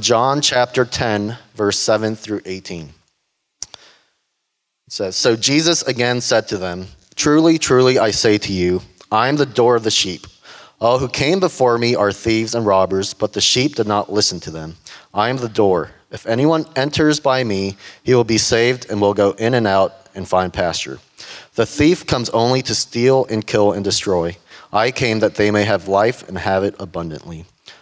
John chapter 10, verse 7 through 18. It says, "So Jesus again said to them, 'Truly, truly, I say to you, I am the door of the sheep. All who came before me are thieves and robbers, but the sheep did not listen to them. I am the door. If anyone enters by me, he will be saved and will go in and out and find pasture. The thief comes only to steal and kill and destroy. I came that they may have life and have it abundantly.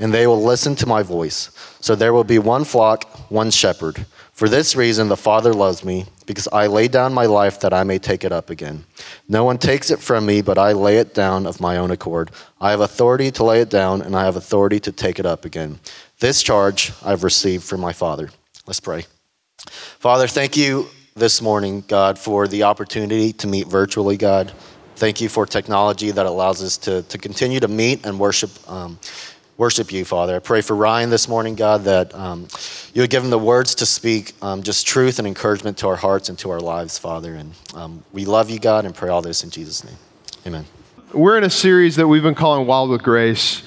and they will listen to my voice. So there will be one flock, one shepherd. For this reason, the Father loves me, because I lay down my life that I may take it up again. No one takes it from me, but I lay it down of my own accord. I have authority to lay it down, and I have authority to take it up again. This charge I've received from my Father.'" Let's pray. Father, thank you this morning, God, for the opportunity to meet virtually, God. Thank you for technology that allows us to continue to meet and worship you, Father. I pray for Ryan this morning, God, that you would give him the words to speak just truth and encouragement to our hearts and to our lives, Father. And we love you, God, and pray all this in Jesus' name. Amen. We're in a series that we've been calling Wild with Grace.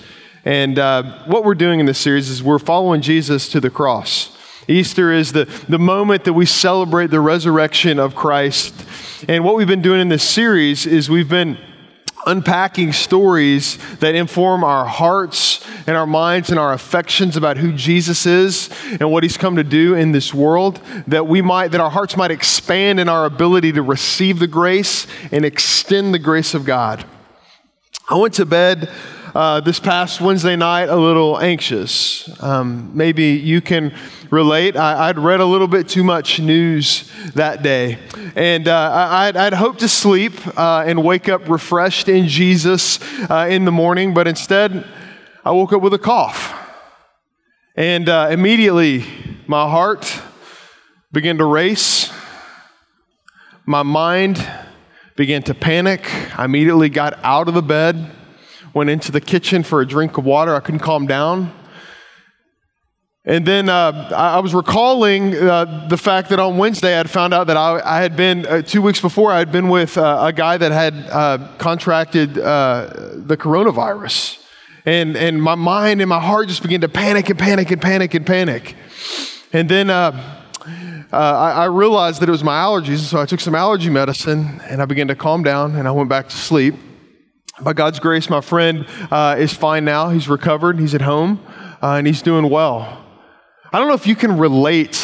And what we're doing in this series is we're following Jesus to the cross. Easter is the moment that we celebrate the resurrection of Christ. And what we've been doing in this series is we've been unpacking stories that inform our hearts and our minds and our affections about who Jesus is and what he's come to do in this world, that our hearts might expand in our ability to receive the grace and extend the grace of God. I went to bed this past Wednesday night a little anxious. Maybe you can relate. I'd read a little bit too much news that day. And I'd hoped to sleep and wake up refreshed in Jesus in the morning, but instead I woke up with a cough. And immediately my heart began to race. My mind began to panic. I immediately got out of the bed, went into the kitchen for a drink of water. I couldn't calm down. And then I was recalling the fact that on Wednesday, I'd found out that I had been, 2 weeks before, I had been with a guy that had contracted the coronavirus. And my mind and my heart just began to panic. And then I realized that it was my allergies, so I took some allergy medicine, and I began to calm down, and I went back to sleep. By God's grace, my friend is fine now. He's recovered. He's at home, and he's doing well. I don't know if you can relate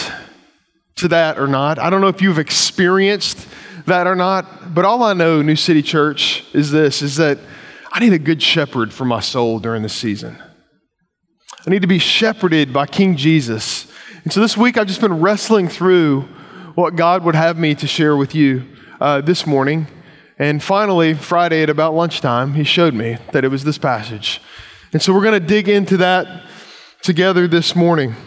to that or not. I don't know if you've experienced that or not, but all I know, New City Church, is this, is that I need a good shepherd for my soul during this season. I need to be shepherded by King Jesus. And so this week, I've just been wrestling through what God would have me to share with you this morning. And finally, Friday at about lunchtime, he showed me that it was this passage. And so we're going to dig into that together this morning.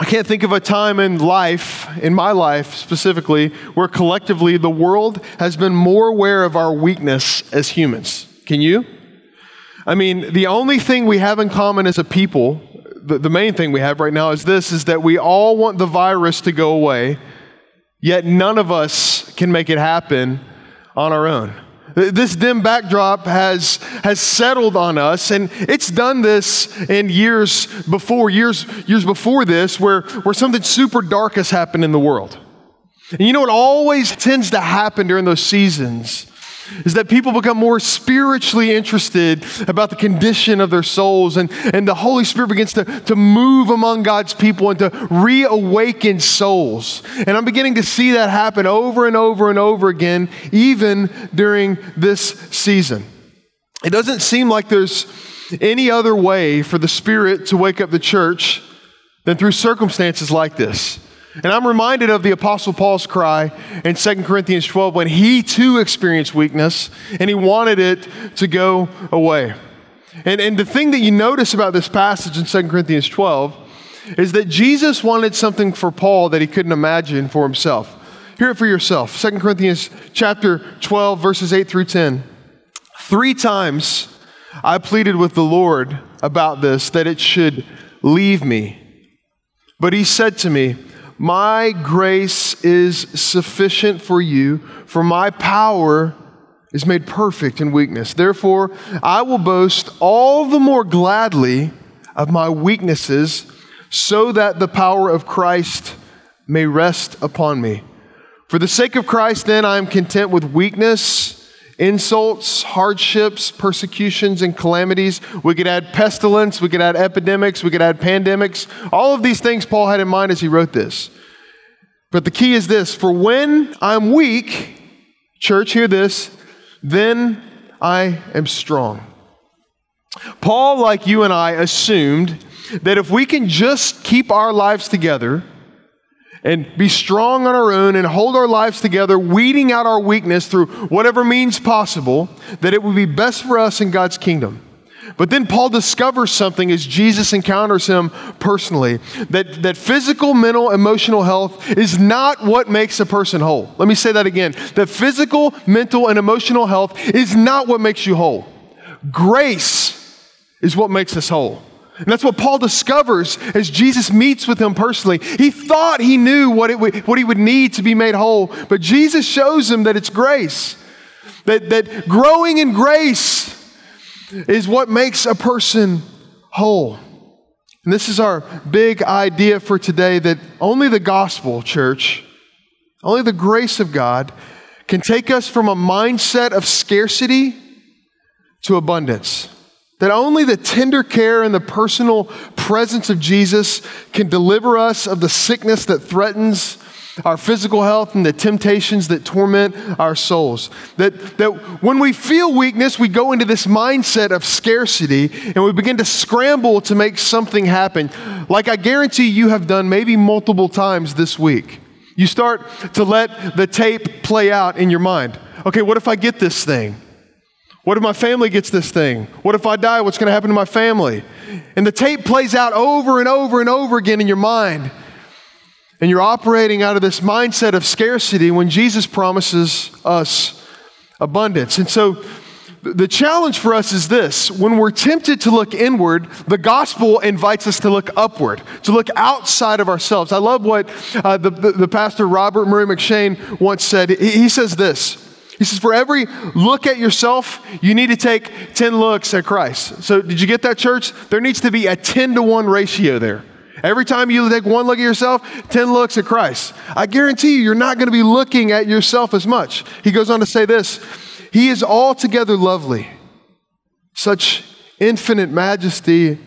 I can't think of a time in my life specifically, where collectively the world has been more aware of our weakness as humans. Can you? I mean, the only thing we have in common as a people, the main thing we have right now is this, is that we all want the virus to go away, yet none of us can make it happen on our own. This dim backdrop has settled on us, and it's done this in years before this, where something super dark has happened in the world. And you know what always tends to happen during those seasons is that people become more spiritually interested about the condition of their souls, and the Holy Spirit begins to move among God's people and to reawaken souls. And I'm beginning to see that happen over and over and over again, even during this season. It doesn't seem like there's any other way for the Spirit to wake up the church than through circumstances like this. And I'm reminded of the Apostle Paul's cry in 2 Corinthians 12 when he too experienced weakness and he wanted it to go away. And the thing that you notice about this passage in 2 Corinthians 12 is that Jesus wanted something for Paul that he couldn't imagine for himself. Hear it for yourself. 2 Corinthians chapter 12, verses 8 through 10. 3 times I pleaded with the Lord about this, that it should leave me. But he said to me, "My grace is sufficient for you, for my power is made perfect in weakness. Therefore, I will boast all the more gladly of my weaknesses, so that the power of Christ may rest upon me. For the sake of Christ, then, I am content with weakness, insults, hardships, persecutions, and calamities." We could add pestilence, we could add epidemics, we could add pandemics. All of these things Paul had in mind as he wrote this. But the key is this: for when I'm weak, church, hear this, then I am strong. Paul, like you and I, assumed that if we can just keep our lives together and be strong on our own and hold our lives together, weeding out our weakness through whatever means possible, that it would be best for us in God's kingdom. But then Paul discovers something as Jesus encounters him personally, that physical, mental, emotional health is not what makes a person whole. Let me say that again. That physical, mental, and emotional health is not what makes you whole. Grace is what makes us whole. And that's what Paul discovers as Jesus meets with him personally. He thought he knew what he would need to be made whole, but Jesus shows him that it's grace. That growing in grace is what makes a person whole. And this is our big idea for today, that only the gospel, church, only the grace of God can take us from a mindset of scarcity to abundance. That only the tender care and the personal presence of Jesus can deliver us of the sickness that threatens our physical health and the temptations that torment our souls. That when we feel weakness, we go into this mindset of scarcity and we begin to scramble to make something happen, like I guarantee you have done maybe multiple times this week. You start to let the tape play out in your mind. Okay, what if I get this thing? What if my family gets this thing? What if I die? What's going to happen to my family? And the tape plays out over and over and over again in your mind. And you're operating out of this mindset of scarcity when Jesus promises us abundance. And so the challenge for us is this: when we're tempted to look inward, the gospel invites us to look upward, to look outside of ourselves. I love what the pastor Robert Murray McShane once said. He says this. He says, for every look at yourself, you need to take 10 looks at Christ. So did you get that, church? There needs to be a 10-to-1 ratio there. Every time you take one look at yourself, 10 looks at Christ. I guarantee you, you're not going to be looking at yourself as much. He goes on to say this: he is altogether lovely, such infinite majesty,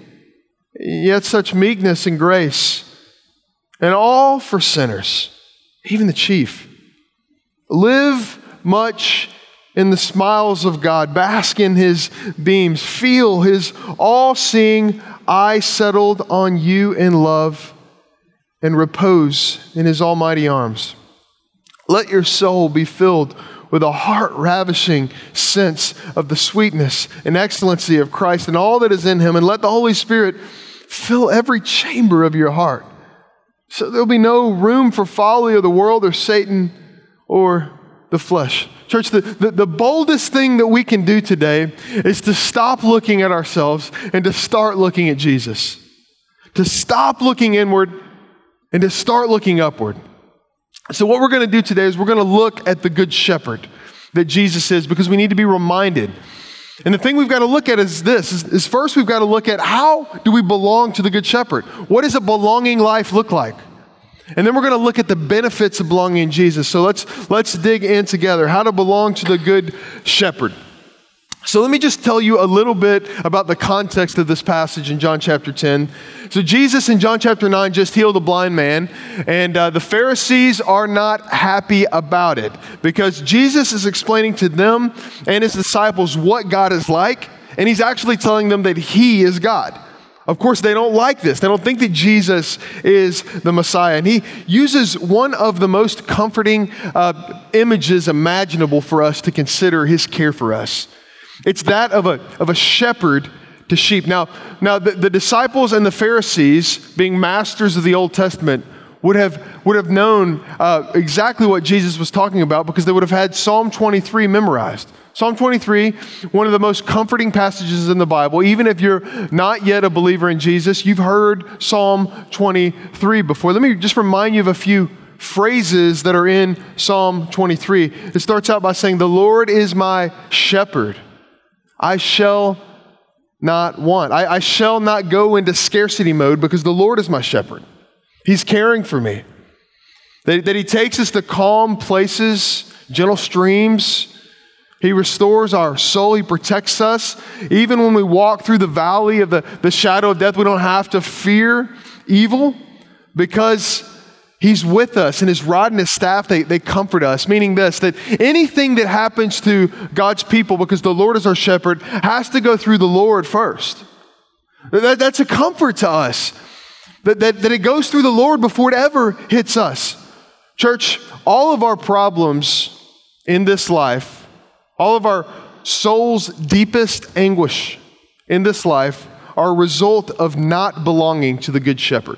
yet such meekness and grace, and all for sinners, even the chief. Live much in the smiles of God, bask in his beams, feel his all-seeing eye settled on you in love, and repose in his almighty arms. Let your soul be filled with a heart-ravishing sense of the sweetness and excellency of Christ and all that is in him, and let the Holy Spirit fill every chamber of your heart, so there'll be no room for folly of the world or Satan or the flesh. Church, the boldest thing that we can do today is to stop looking at ourselves and to start looking at Jesus. To stop looking inward and to start looking upward. So what we're going to do today is we're going to look at the Good Shepherd that Jesus is, because we need to be reminded. And the thing we've got to look at is this, is first we've got to look at, how do we belong to the Good Shepherd? What does a belonging life look like? And then we're going to look at the benefits of belonging in Jesus. So let's dig in together. How to belong to the Good Shepherd. So let me just tell you a little bit about the context of this passage in John chapter 10. So Jesus in John chapter 9 just healed a blind man, and the Pharisees are not happy about it, because Jesus is explaining to them and his disciples what God is like, and he's actually telling them that he is God. Of course, they don't like this. They don't think that Jesus is the Messiah. And he uses one of the most comforting images imaginable for us to consider his care for us. It's that of a shepherd to sheep. Now the disciples and the Pharisees, being masters of the Old Testament, would have known exactly what Jesus was talking about, because they would have had Psalm 23 memorized. Psalm 23, one of the most comforting passages in the Bible. Even if you're not yet a believer in Jesus, you've heard Psalm 23 before. Let me just remind you of a few phrases that are in Psalm 23. It starts out by saying, "The Lord is my shepherd. I shall not want. I shall not go into scarcity mode, because the Lord is my shepherd. He's caring for me." That he takes us to calm places, gentle streams. He restores our soul. He protects us. Even when we walk through the valley of the shadow of death, we don't have to fear evil, because he's with us, and his rod and his staff, they comfort us. Meaning this, that anything that happens to God's people, because the Lord is our shepherd, has to go through the Lord first. That's a comfort to us. That it goes through the Lord before it ever hits us. Church, all of our problems in this life, all of our soul's deepest anguish in this life, are a result of not belonging to the Good Shepherd.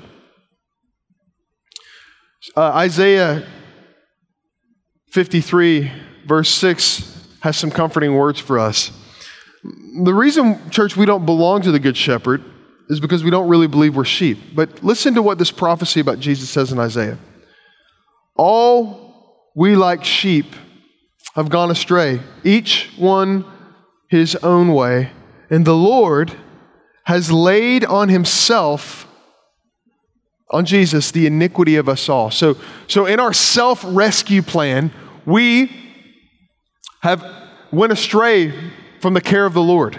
Isaiah 53, verse 6, has some comforting words for us. The reason, church, we don't belong to the Good Shepherd is because we don't really believe we're sheep. But listen to what this prophecy about Jesus says in Isaiah. "All we like sheep have gone astray, each one his own way, and the Lord has laid on himself," on Jesus, "the iniquity of us all." So in our self-rescue plan, we have went astray from the care of the Lord.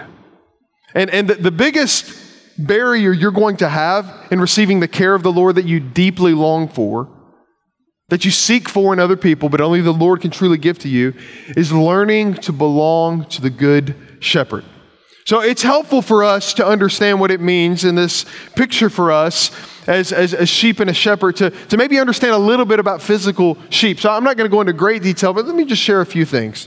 And the biggest barrier you're going to have in receiving the care of the Lord that you deeply long for, that you seek for in other people, but only the Lord can truly give to you, is learning to belong to the Good Shepherd. So it's helpful for us to understand what it means in this picture for us as a sheep and a shepherd, to maybe understand a little bit about physical sheep. So I'm not going to go into great detail, but let me just share a few things.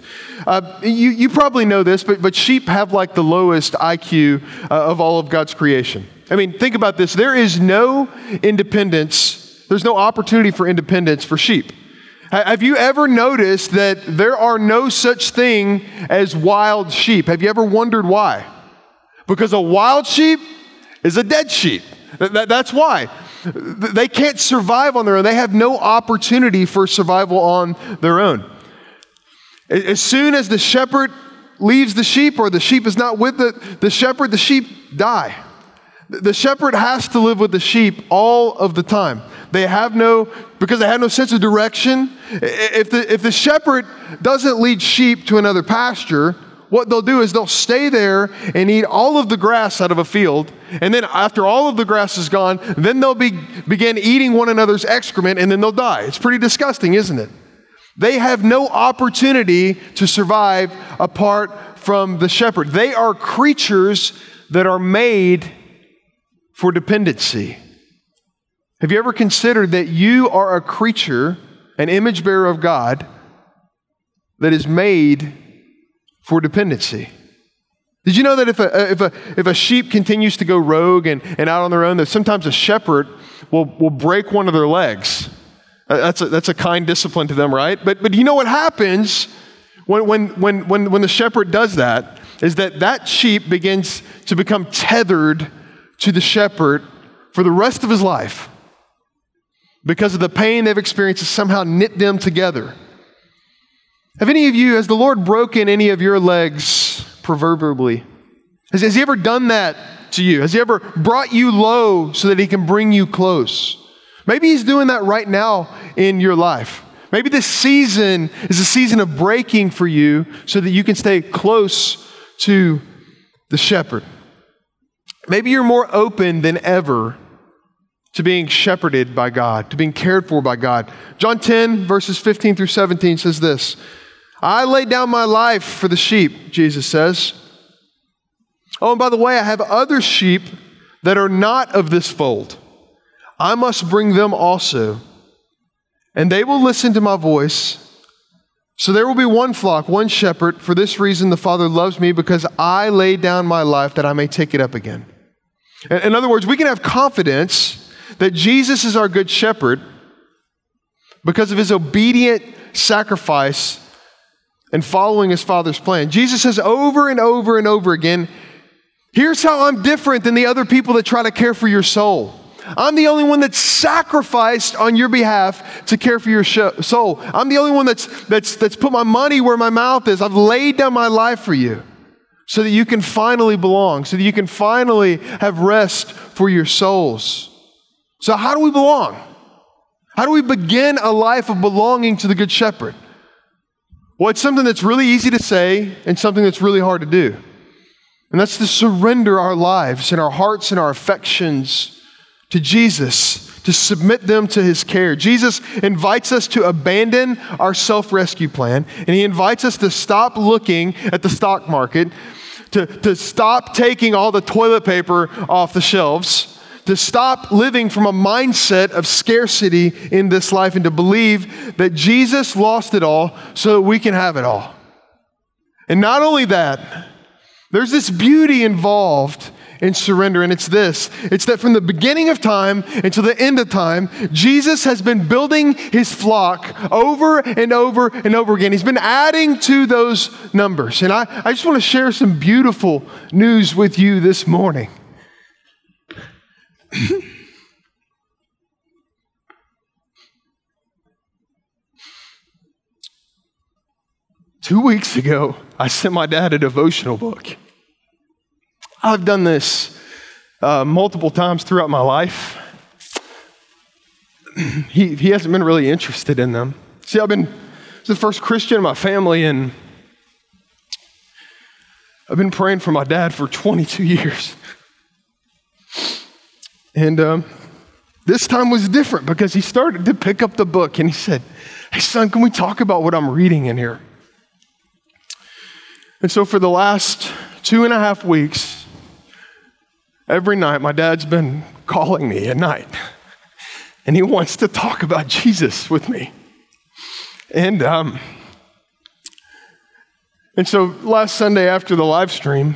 You probably know this, but sheep have like the lowest IQ of all of God's creation. I mean, think about this. There is no independence. There's no opportunity for independence for sheep. Have you ever noticed that there are no such thing as wild sheep? Have you ever wondered why? Because a wild sheep is a dead sheep. That's why. They can't survive on their own. They have no opportunity for survival on their own. As soon as the shepherd leaves the sheep, or the sheep is not with the shepherd, the sheep die. The shepherd has to live with the sheep all of the time. Because they have no sense of direction. If the shepherd doesn't lead sheep to another pasture, what they'll do is they'll stay there and eat all of the grass out of a field. And then after all of the grass is gone, then they'll begin eating one another's excrement, and then they'll die. It's pretty disgusting, isn't it? They have no opportunity to survive apart from the shepherd. They are creatures that are made for dependency. Have you ever considered that you are a creature, an image bearer of God, that is made for dependency? Did you know that if a sheep continues to go rogue and out on their own, that sometimes a shepherd will break one of their legs? That's a kind discipline to them, right? But you know what happens when the shepherd does that, is that sheep begins to become tethered to the shepherd for the rest of his life, because of the pain they've experienced has somehow knit them together. Have any of you, has the Lord broken any of your legs, proverbially? Has he ever done that to you? Has he ever brought you low so that he can bring you close? Maybe he's doing that right now in your life. Maybe this season is a season of breaking for you so that you can stay close to the shepherd. Maybe you're more open than ever to being shepherded by God, to being cared for by God. John 10, verses 15 through 17 says this, "I lay down my life for the sheep," Jesus says. "Oh, and by the way, I have other sheep that are not of this fold. I must bring them also, and they will listen to my voice. So there will be one flock, one shepherd. For this reason, the Father loves me, because I lay down my life that I may take it up again. In other words, we can have confidence that Jesus is our good shepherd because of his obedient sacrifice and following his Father's plan. Jesus says over and over and over again, here's how I'm different than the other people that try to care for your soul. I'm the only one that's sacrificed on your behalf to care for your soul. I'm the only one that's put my money where my mouth is. I've laid down my life for you so that you can finally belong, so that you can finally have rest for your souls. So how do we belong? How do we begin a life of belonging to the Good Shepherd? Well, it's something that's really easy to say and something that's really hard to do. And that's to surrender our lives and our hearts and our affections to Jesus, to submit them to his care. Jesus invites us to abandon our self-rescue plan, and he invites us to stop looking at the stock market, to stop taking all the toilet paper off the shelves, to stop living from a mindset of scarcity in this life, and to believe that Jesus lost it all so that we can have it all. And not only that, there's this beauty involved in surrender, and it's this. It's that from the beginning of time until the end of time, Jesus has been building his flock over and over and over again. He's been adding to those numbers. And I just want to share some beautiful news with you this morning. Two weeks ago, I sent my dad a devotional book. I've done this multiple times throughout my life. He hasn't been really interested in them. See, I was the first Christian in my family, and I've been praying for my dad for 22 years. And this time was different because he started to pick up the book, and he said, "Hey, son, can we talk about what I'm reading in here?" And so for the last 2.5 weeks, every night, my dad's been calling me at night, and he wants to talk about Jesus with me. And so last Sunday after the live stream,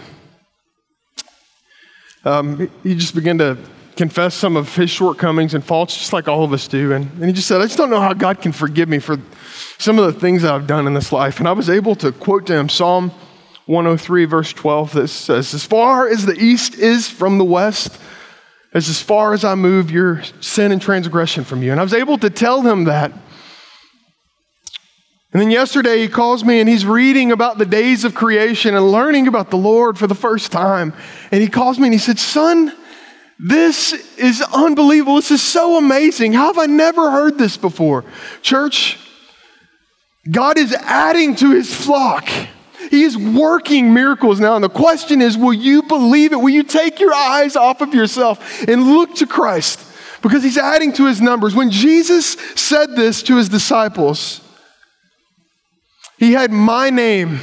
he just began to confess some of his shortcomings and faults, just like all of us do. And he just said, "I just don't know how God can forgive me for some of the things that I've done in this life." And I was able to quote to him Psalm 103 verse 12 that says, "As far as the east is from the west, as far as I move your sin and transgression from you." And I was able to tell him that. And then yesterday he calls me, and he's reading about the days of creation and learning about the Lord for the first time. And he calls me and he said, "Son, this is unbelievable. This is so amazing. How have I never heard this before?" Church, God is adding to his flock. He is working miracles now. And the question is, will you believe it? Will you take your eyes off of yourself and look to Christ? Because he's adding to his numbers. When Jesus said this to his disciples, he had my name,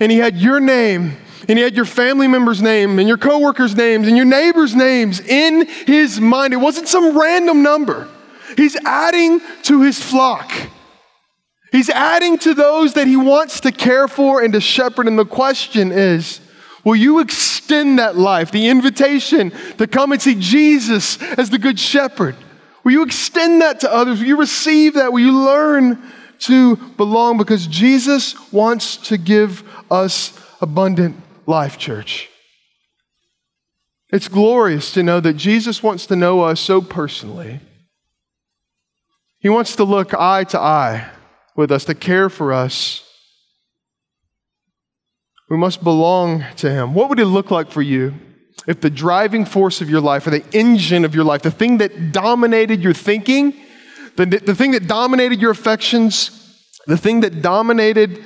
and he had your name, and he had your family member's name, and your coworker's names, and your neighbor's names in his mind. It wasn't some random number. He's adding to his flock. He's adding to those that he wants to care for and to shepherd. And the question is, will you extend that life, the invitation to come and see Jesus as the Good Shepherd? Will you extend that to others? Will you receive that? Will you learn to belong? Because Jesus wants to give us abundant life, church. It's glorious to know that Jesus wants to know us so personally. He wants to look eye to eye with us, to care for us. We must belong to him. What would it look like for you if the driving force of your life, or the engine of your life, the thing that dominated your thinking, the thing that dominated your affections, the thing that dominated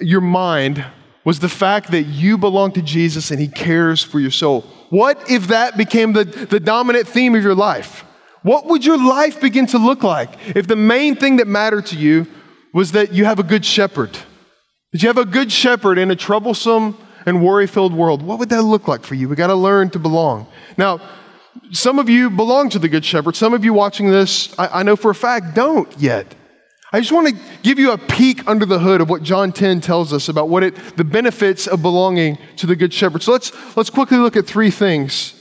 your mind, was the fact that you belong to Jesus and he cares for your soul? What if that became the dominant theme of your life? What would your life begin to look like if the main thing that mattered to you was that you have a good shepherd? Did you have a good shepherd in a troublesome and worry-filled world? What would that look like for you? We got to learn to belong. Now, some of you belong to the Good Shepherd. Some of you watching this, I know for a fact, don't yet. I just want to give you a peek under the hood of what John 10 tells us about what the benefits of belonging to the Good Shepherd. So let's quickly look at three things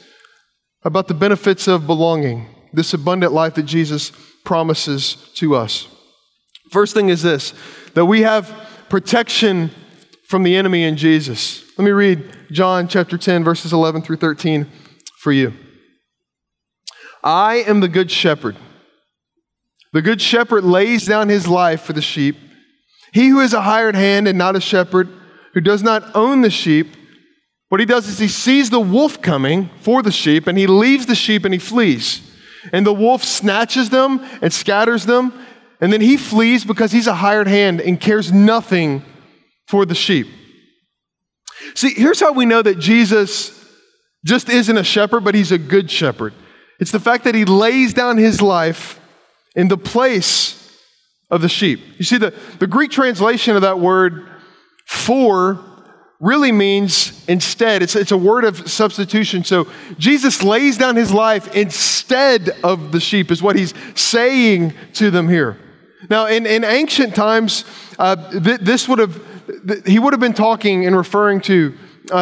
about the benefits of belonging, this abundant life that Jesus promises to us. First thing is this, that we have protection from the enemy in Jesus. Let me read John chapter 10, verses 11 through 13 for you. I am the Good Shepherd. The good shepherd lays down his life for the sheep. He who is a hired hand and not a shepherd, who does not own the sheep, what he does is he sees the wolf coming for the sheep, and he leaves the sheep and he flees. And the wolf snatches them and scatters them, and then he flees because he's a hired hand and cares nothing for the sheep. See, here's how we know that Jesus just isn't a shepherd, but he's a good shepherd. It's the fact that he lays down his life in the place of the sheep. You see, the Greek translation of that word for really means instead. It's a word of substitution. So Jesus lays down his life instead of the sheep is what he's saying to them here. Now, in ancient times, he would have been talking and referring to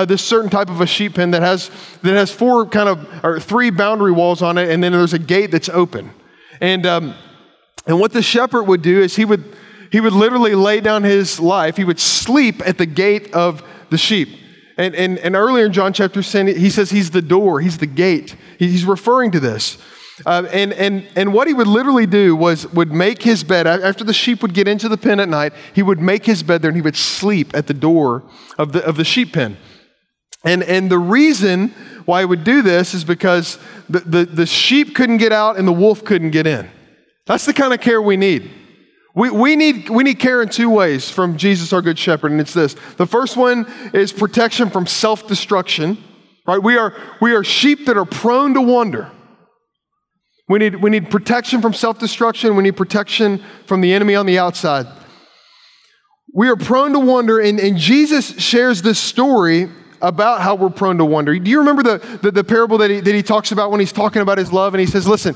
this certain type of a sheep pen that has three boundary walls on it, and then there's a gate that's open. And what the shepherd would do is he would literally lay down his life. He would sleep at the gate of the sheep. And earlier in John chapter 10, he says he's the door, he's the gate. He's referring to this. And what he would literally do would make his bed, after the sheep would get into the pen at night, he would make his bed there and he would sleep at the door of the sheep pen. And the reason why he would do this is because the sheep couldn't get out and the wolf couldn't get in. That's the kind of care we need. We need care in two ways from Jesus, our Good Shepherd, and it's this. The first one is protection from self-destruction, right? We are sheep that are prone to wander. We need protection from self-destruction. We need protection from the enemy on the outside. We are prone to wander, and Jesus shares this story about how we're prone to wander. Do you remember the parable that he talks about when he's talking about his love? And he says, listen,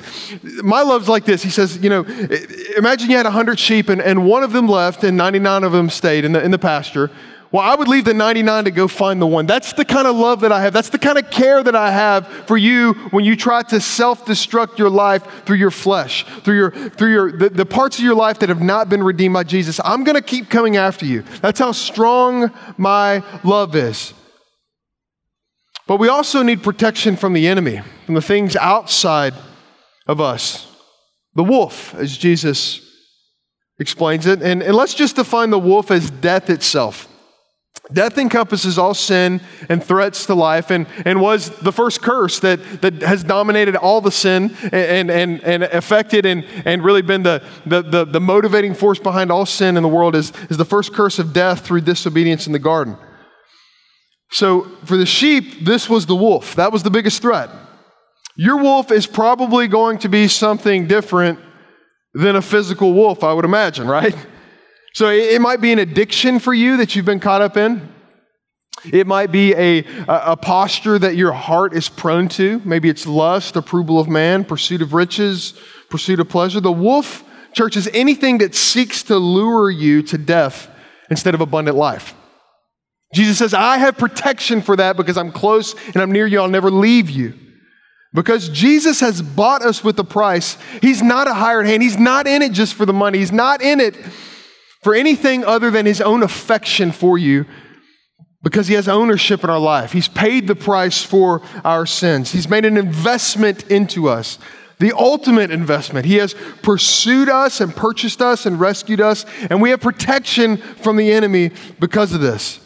my love's like this. He says, imagine you had 100 sheep and one of them left and 99 of them stayed in the pasture. Well, I would leave the 99 to go find the one. That's the kind of love that I have. That's the kind of care that I have for you when you try to self-destruct your life through your flesh, through the parts of your life that have not been redeemed by Jesus. I'm going to keep coming after you. That's how strong my love is. But we also need protection from the enemy, from the things outside of us. The wolf, as Jesus explains it. And let's just define the wolf as death itself. Death encompasses all sin and threats to life and was the first curse that has dominated all the sin and affected and really been the motivating force behind all sin in the world is the first curse of death through disobedience in the garden. So for the sheep, this was the wolf. That was the biggest threat. Your wolf is probably going to be something different than a physical wolf, I would imagine, right? So it might be an addiction for you that you've been caught up in. It might be a posture that your heart is prone to. Maybe it's lust, approval of man, pursuit of riches, pursuit of pleasure. The wolf, church, is anything that seeks to lure you to death instead of abundant life. Jesus says, I have protection for that because I'm close and I'm near you. I'll never leave you. Because Jesus has bought us with a price. He's not a hired hand. He's not in it just for the money. He's not in it for anything other than his own affection for you because he has ownership in our life. He's paid the price for our sins. He's made an investment into us, the ultimate investment. He has pursued us and purchased us and rescued us, and we have protection from the enemy because of this.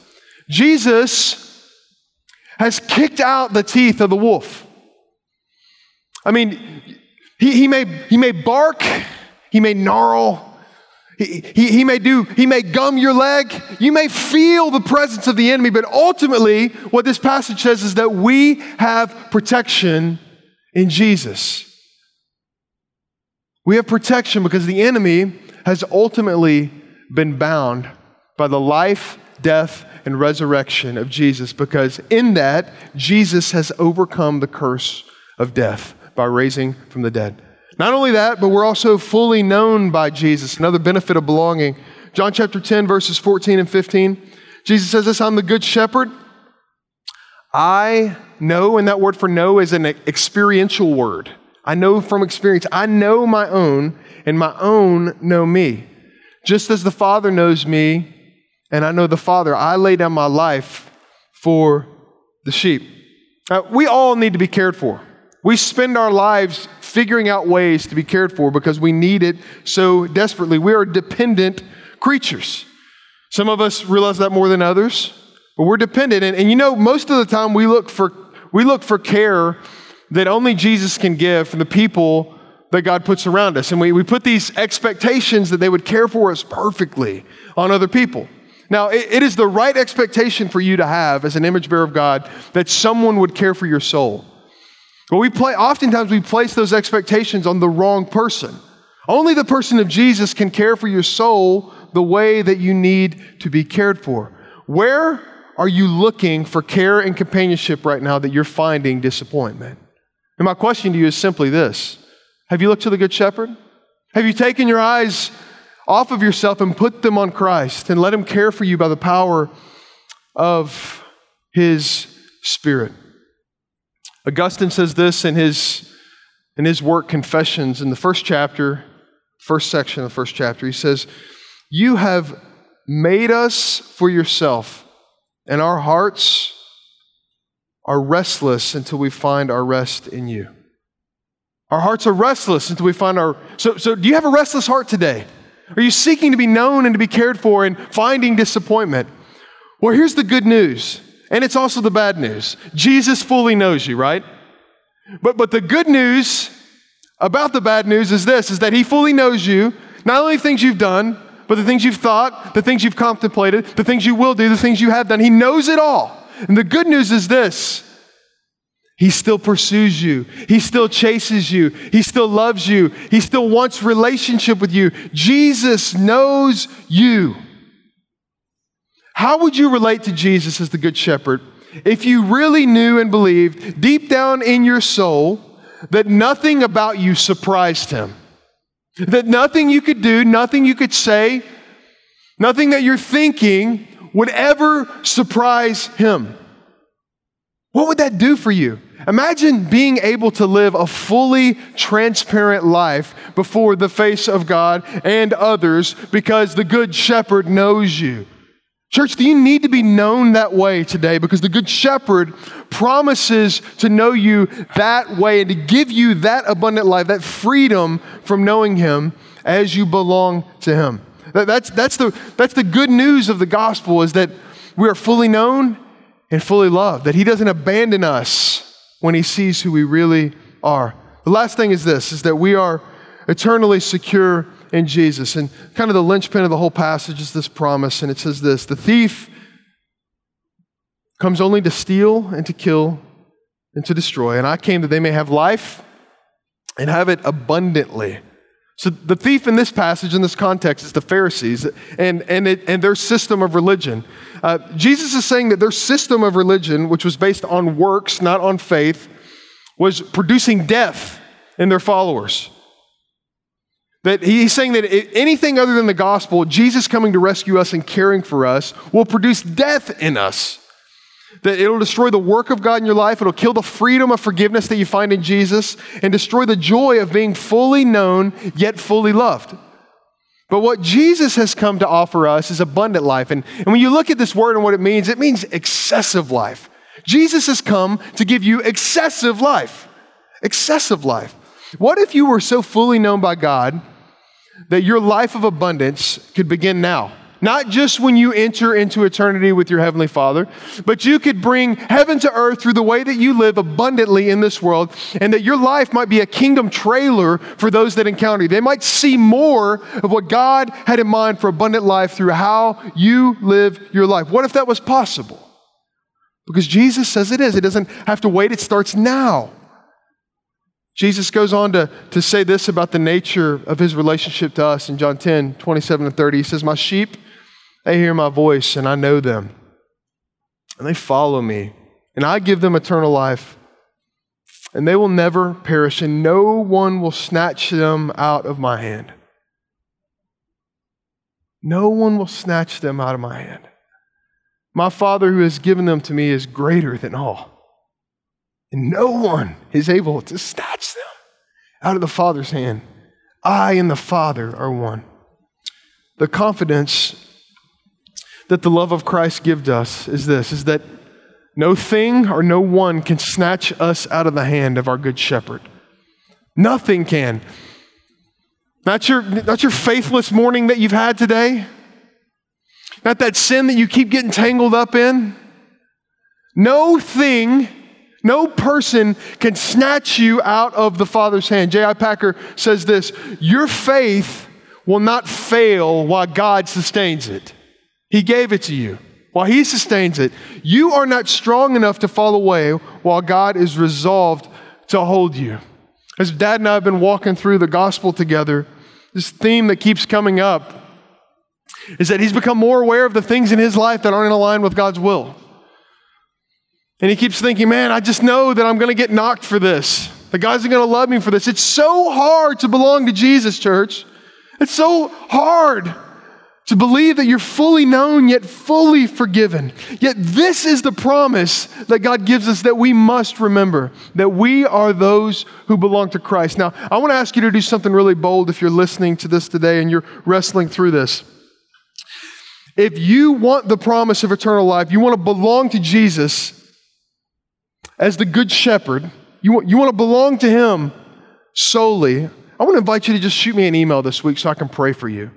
Jesus has kicked out the teeth of the wolf. I mean, he may bark, he may gnarl, he may gum your leg. You may feel the presence of the enemy, but ultimately what this passage says is that we have protection in Jesus. We have protection because the enemy has ultimately been bound by the life, death, and resurrection of Jesus, because in that, Jesus has overcome the curse of death by raising from the dead. Not only that, but we're also fully known by Jesus, another benefit of belonging. John chapter 10, verses 14 and 15. Jesus says this, I'm the good shepherd. I know, and that word for know is an experiential word. I know from experience. I know my own, and my own know me. Just as the Father knows me, and I know the Father, I lay down my life for the sheep. Now, we all need to be cared for. We spend our lives figuring out ways to be cared for because we need it so desperately. We are dependent creatures. Some of us realize that more than others, but we're dependent. And you know, most of the time we look for care that only Jesus can give from the people that God puts around us. And we put these expectations that they would care for us perfectly on other people. Now, it is the right expectation for you to have as an image bearer of God that someone would care for your soul. But oftentimes we place those expectations on the wrong person. Only the person of Jesus can care for your soul the way that you need to be cared for. Where are you looking for care and companionship right now that you're finding disappointment? And my question to you is simply this. Have you looked to the Good Shepherd? Have you taken your eyes off of yourself and put them on Christ and let Him care for you by the power of His Spirit? Augustine says this in his work, Confessions, in the first section of the first chapter. He says, you have made us for yourself, and our hearts are restless until we find our rest in you. Our hearts are restless until we find our... So do you have a restless heart today? Are you seeking to be known and to be cared for and finding disappointment? Well, here's the good news, and it's also the bad news. Jesus fully knows you, right? But the good news about the bad news is this, is that He fully knows you, not only the things you've done, but the things you've thought, the things you've contemplated, the things you will do, the things you have done. He knows it all. And the good news is this, He still pursues you. He still chases you. He still loves you. He still wants relationship with you. Jesus knows you. How would you relate to Jesus as the Good Shepherd if you really knew and believed deep down in your soul that nothing about you surprised Him? That nothing you could do, nothing you could say, nothing that you're thinking would ever surprise Him? What would that do for you? Imagine being able to live a fully transparent life before the face of God and others because the Good Shepherd knows you. Church, do you need to be known that way today? Because the Good Shepherd promises to know you that way and to give you that abundant life, that freedom from knowing Him as you belong to Him. That's the good news of the gospel, is that we are fully known and fully loved, that He doesn't abandon us when He sees who we really are. The last thing is this, is that we are eternally secure in Jesus. And kind of the linchpin of the whole passage is this promise, and it says this, the thief comes only to steal and to kill and to destroy, and I came that they may have life and have it abundantly. So the thief in this passage, in this context, is the Pharisees and their system of religion. Jesus is saying that their system of religion, which was based on works, not on faith, was producing death in their followers. That he's saying that anything other than the gospel, Jesus coming to rescue us and caring for us, will produce death in us. That it'll destroy the work of God in your life. It'll kill the freedom of forgiveness that you find in Jesus and destroy the joy of being fully known yet fully loved. But what Jesus has come to offer us is abundant life. And when you look at this word and what it means excessive life. Jesus has come to give you excessive life. Excessive life. What if you were so fully known by God that your life of abundance could begin now? Not just when you enter into eternity with your Heavenly Father, but you could bring heaven to earth through the way that you live abundantly in this world, and that your life might be a kingdom trailer for those that encounter you. They might see more of what God had in mind for abundant life through how you live your life. What if that was possible? Because Jesus says it is. It doesn't have to wait. It starts now. Jesus goes on to say this about the nature of His relationship to us in John 10, 27 and 30. He says, my sheep, they hear my voice, and I know them, and they follow me, and I give them eternal life, and they will never perish, and no one will snatch them out of my hand. No one will snatch them out of my hand. My Father who has given them to me is greater than all, and no one is able to snatch them out of the Father's hand. I and the Father are one. The confidence that the love of Christ gives us is this, is that no thing or no one can snatch us out of the hand of our good shepherd. Nothing can. Not your faithless morning that you've had today. Not that sin that you keep getting tangled up in. No thing, no person can snatch you out of the Father's hand. J.I. Packer says this, your faith will not fail while God sustains it. He gave it to you. While he sustains it, you are not strong enough to fall away while God is resolved to hold you. As Dad and I have been walking through the gospel together, this theme that keeps coming up is that he's become more aware of the things in his life that aren't in line with God's will. And he keeps thinking, man, I just know that I'm going to get knocked for this. The guys are going to love me for this. It's so hard to belong to Jesus, church. It's so hard to believe that you're fully known yet fully forgiven. Yet this is the promise that God gives us that we must remember, that we are those who belong to Christ. Now, I want to ask you to do something really bold if you're listening to this today and you're wrestling through this. If you want the promise of eternal life, you want to belong to Jesus as the good shepherd, you want to belong to him solely, I want to invite you to just shoot me an email this week so I can pray for you.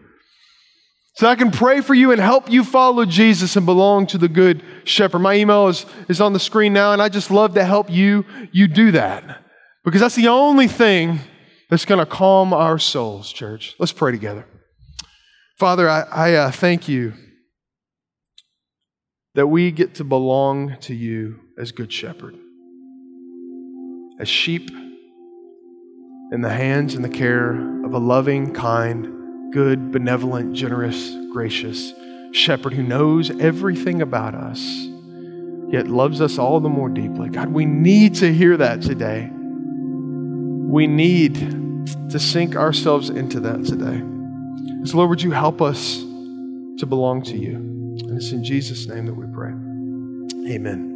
So I can pray for you and help you follow Jesus and belong to the good shepherd. My email is on the screen now, and I just love to help you do that. Because that's the only thing that's going to calm our souls, church. Let's pray together. Father, I thank you that we get to belong to you as good shepherd, as sheep in the hands and the care of a loving, kind, good, benevolent, generous, gracious shepherd who knows everything about us, yet loves us all the more deeply. God, we need to hear that today. We need to sink ourselves into that today. So Lord, would you help us to belong to you? And it's in Jesus' name that we pray. Amen.